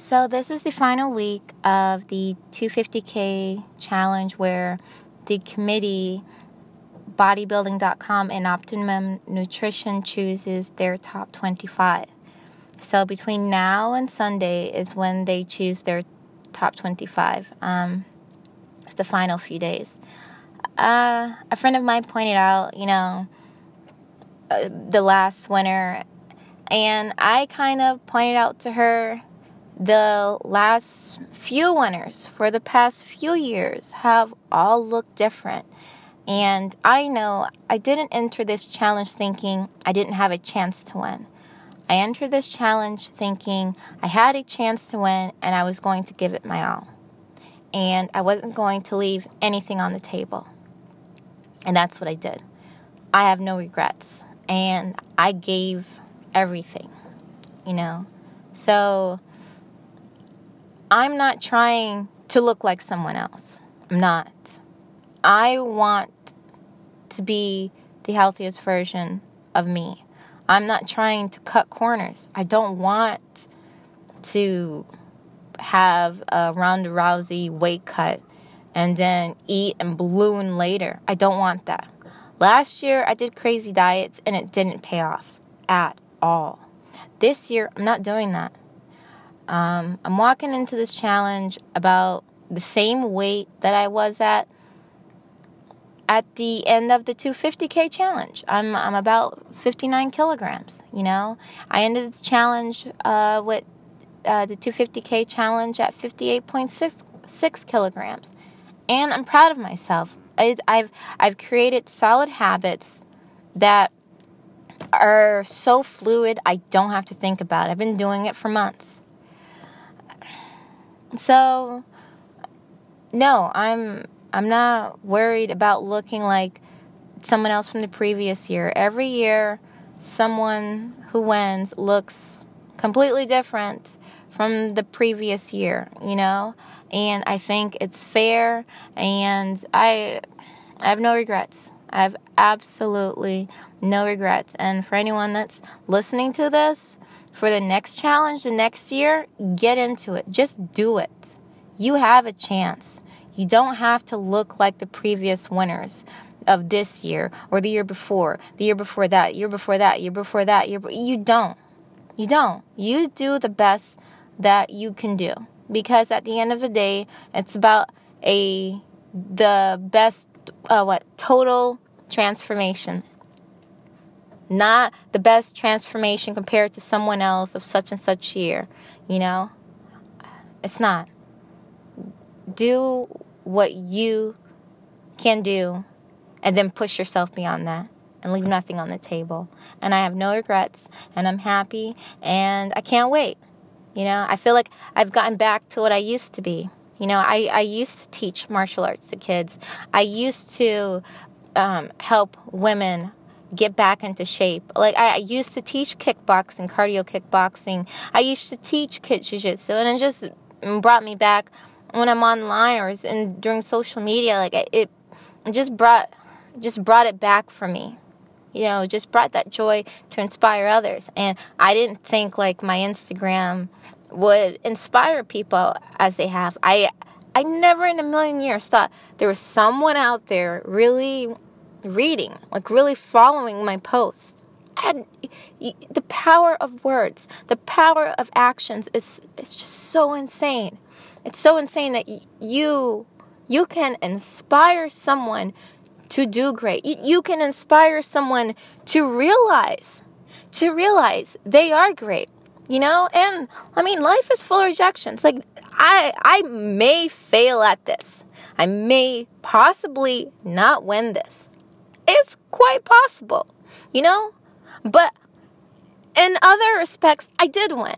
So this is the final week of the 250K challenge where the committee, Bodybuilding.com and Optimum Nutrition, chooses their top 25. So between now and Sunday is when they choose their top 25. It's the final few days. A friend of mine pointed out, the last winner, and I kind of pointed out to her the last few winners for the past few years have all looked different. And I know I didn't enter this challenge thinking I didn't have a chance to win. I entered this challenge thinking I had a chance to win and I was going to give it my all. And I wasn't going to leave anything on the table. And that's what I did. I have no regrets. And I gave everything, So I'm not trying to look like someone else. I'm not. I want to be the healthiest version of me. I'm not trying to cut corners. I don't want to have a Ronda Rousey weight cut and then eat and balloon later. I don't want that. Last year, I did crazy diets and it didn't pay off at all. This year, I'm not doing that. I'm walking into this challenge about the same weight that I was at the end of the 250K challenge. I'm about 59 kilograms, I ended the challenge the 250K challenge at 58.66 kilograms. And I'm proud of myself. I've created solid habits that are so fluid I don't have to think about it. I've been doing it for months. So, no, I'm not worried about looking like someone else from the previous year. Every year, someone who wins looks completely different from the previous year, And I think it's fair, and I have no regrets. I have absolutely no regrets. And for anyone that's listening to this, for the next challenge, the next year, get into it. Just do it. You have a chance. You don't have to look like the previous winners of this year or the year before that, year before that, year before that. You don't. You do the best that you can do, because at the end of the day, it's about the best total transformation. Not the best transformation compared to someone else of such and such year, It's not. Do what you can do and then push yourself beyond that and leave nothing on the table. And I have no regrets, and I'm happy, and I can't wait. I feel like I've gotten back to what I used to be. I used to teach martial arts to kids. I used to help women get back into shape. Like, I used to teach kickboxing, cardio kickboxing. I used to teach kid jiu-jitsu, and it just brought me back when I'm online or during social media. Like, it just brought it back for me. Just brought that joy to inspire others. And I didn't think like my Instagram would inspire people as they have. I never in a million years thought there was someone out there really reading, like really following my post. And the power of words, the power of actions, it's just so insane. It's so insane that you can inspire someone to do great. You can inspire someone to realize they are great, And I mean, life is full of rejections. Like, I may fail at this. I may possibly not win this. It's quite possible, But in other respects, I did win.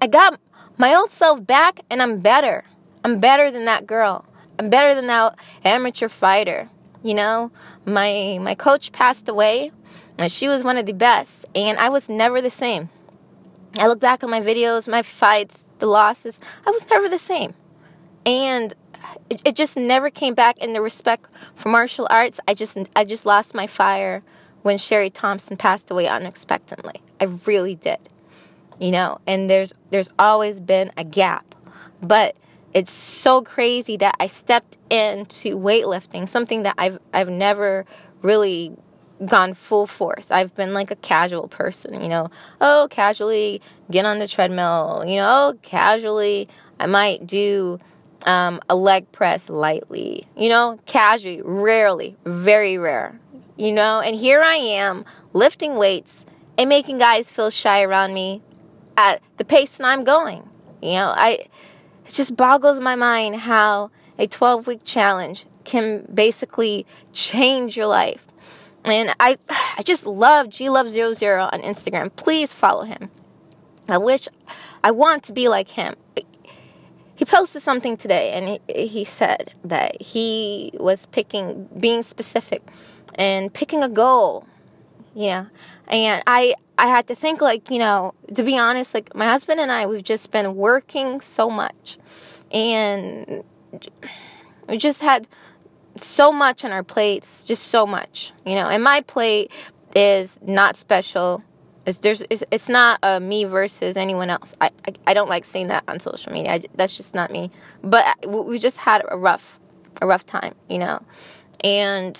I got my old self back, and I'm better. I'm better than that girl. I'm better than that amateur fighter. My coach passed away, and she was one of the best, and I was never the same. I look back at my videos, my fights, the losses. I was never the same, and it just never came back in the respect for martial arts. I just lost my fire when Sherry Thompson passed away unexpectedly. I really did. you know, and there's always been a gap. But it's so crazy that I stepped into weightlifting, something that I've never really gone full force. I've been like a casual person, you know. Oh, casually get on the treadmill, you know. Oh, casually I might do a leg press lightly, you know, casually, rarely, very rare, you know. And here I am lifting weights and making guys feel shy around me at the pace that I'm going. You know, it just boggles my mind how a 12-week challenge can basically change your life. And I just love Glove00 on Instagram. Please follow him. I want to be like him. He posted something today, and he said that he was being specific and picking a goal, you know. And I had to think, like, you know, to be honest, like, my husband and I, we've just been working so much, and we just had so much on our plates, just so much, you know. And my plate is not special. It's not me versus anyone else. I don't like seeing that on social media. That's just not me. But we just had a rough time, you know. And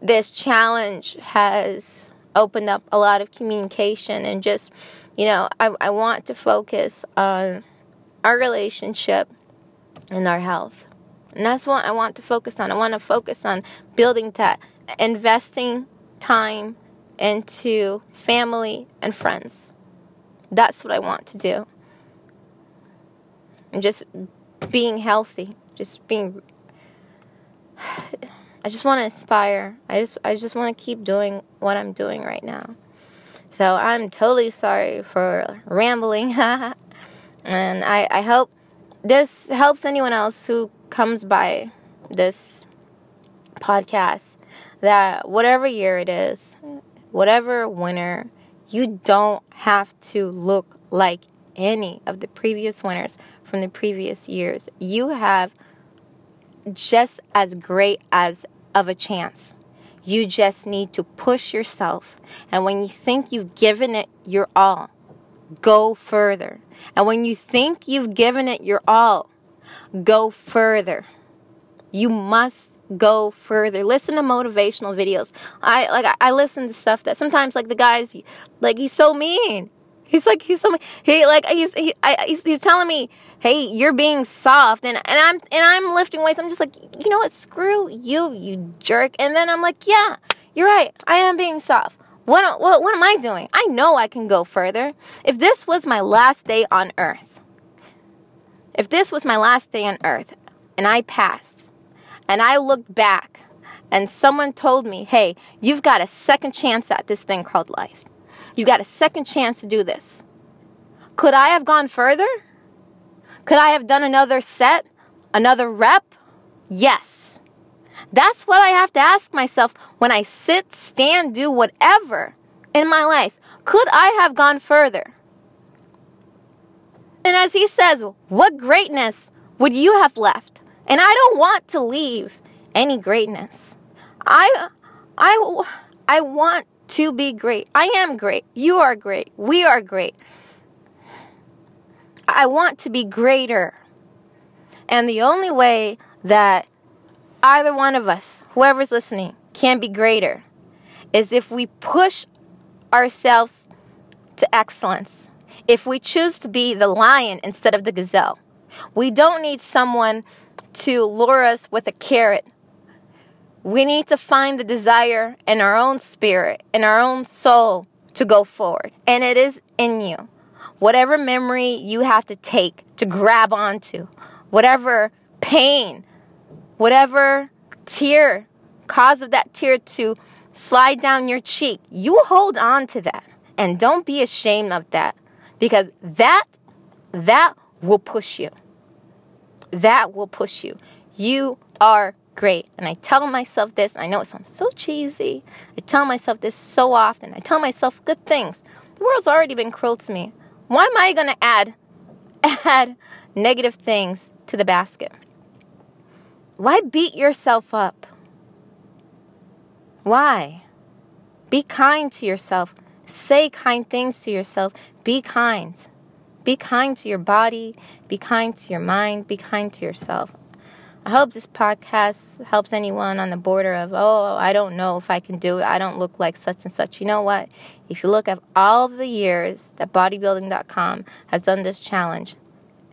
this challenge has opened up a lot of communication, and just, you know, I want to focus on our relationship and our health. And that's what I want to focus on. I want to focus on building that, investing time into family and friends. That's what I want to do. And just being healthy, I just want to inspire. I just want to keep doing what I'm doing right now. So I'm totally sorry for rambling. And I hope this helps anyone else who comes by this podcast, that whatever year it is, whatever winner, you don't have to look like any of the previous winners from the previous years. You have just as great as of a chance. You just need to push yourself. And when you think you've given it your all, go further. And when you think you've given it your all, go further. You must go further. Listen to motivational videos. I listen to stuff that sometimes, like, the guys, like, he's so mean. He's telling me, hey, you're being soft, and I'm lifting weights. I'm just like, you know what? Screw you, you jerk. And then I'm like, yeah, you're right. I am being soft. What am I doing? I know I can go further. If this was my last day on earth, and I passed, and I looked back, and someone told me, hey, you've got a second chance at this thing called life. You've got a second chance to do this. Could I have gone further? Could I have done another set, another rep? Yes. That's what I have to ask myself when I sit, stand, do whatever in my life. Could I have gone further? And as he says, what greatness would you have left? And I don't want to leave any greatness. I want to be great. I am great. You are great. We are great. I want to be greater. And the only way that either one of us, whoever's listening, can be greater is if we push ourselves to excellence. If we choose to be the lion instead of the gazelle. We don't need someone to lure us with a carrot. We need to find the desire in our own spirit, in our own soul, to go forward. And it is in you. Whatever memory you have to take to grab onto, whatever pain, whatever tear, cause of that tear to slide down your cheek, you hold on to that. And don't be ashamed of that, because that will push you. That will push you. You are great. And I tell myself this. I know it sounds so cheesy. I tell myself this so often. I tell myself good things. The world's already been cruel to me. Why am I going to add negative things to the basket? Why beat yourself up? Why? Be kind to yourself. Say kind things to yourself. Be kind. Be kind to your body. Be kind to your mind. Be kind to yourself. I hope this podcast helps anyone on the border of, oh, I don't know if I can do it. I don't look like such and such. You know what? If you look at all of the years that bodybuilding.com has done this challenge,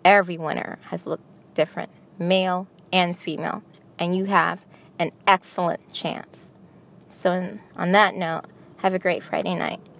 every winner has looked different, male and female. And you have an excellent chance. So on that note, have a great Friday night.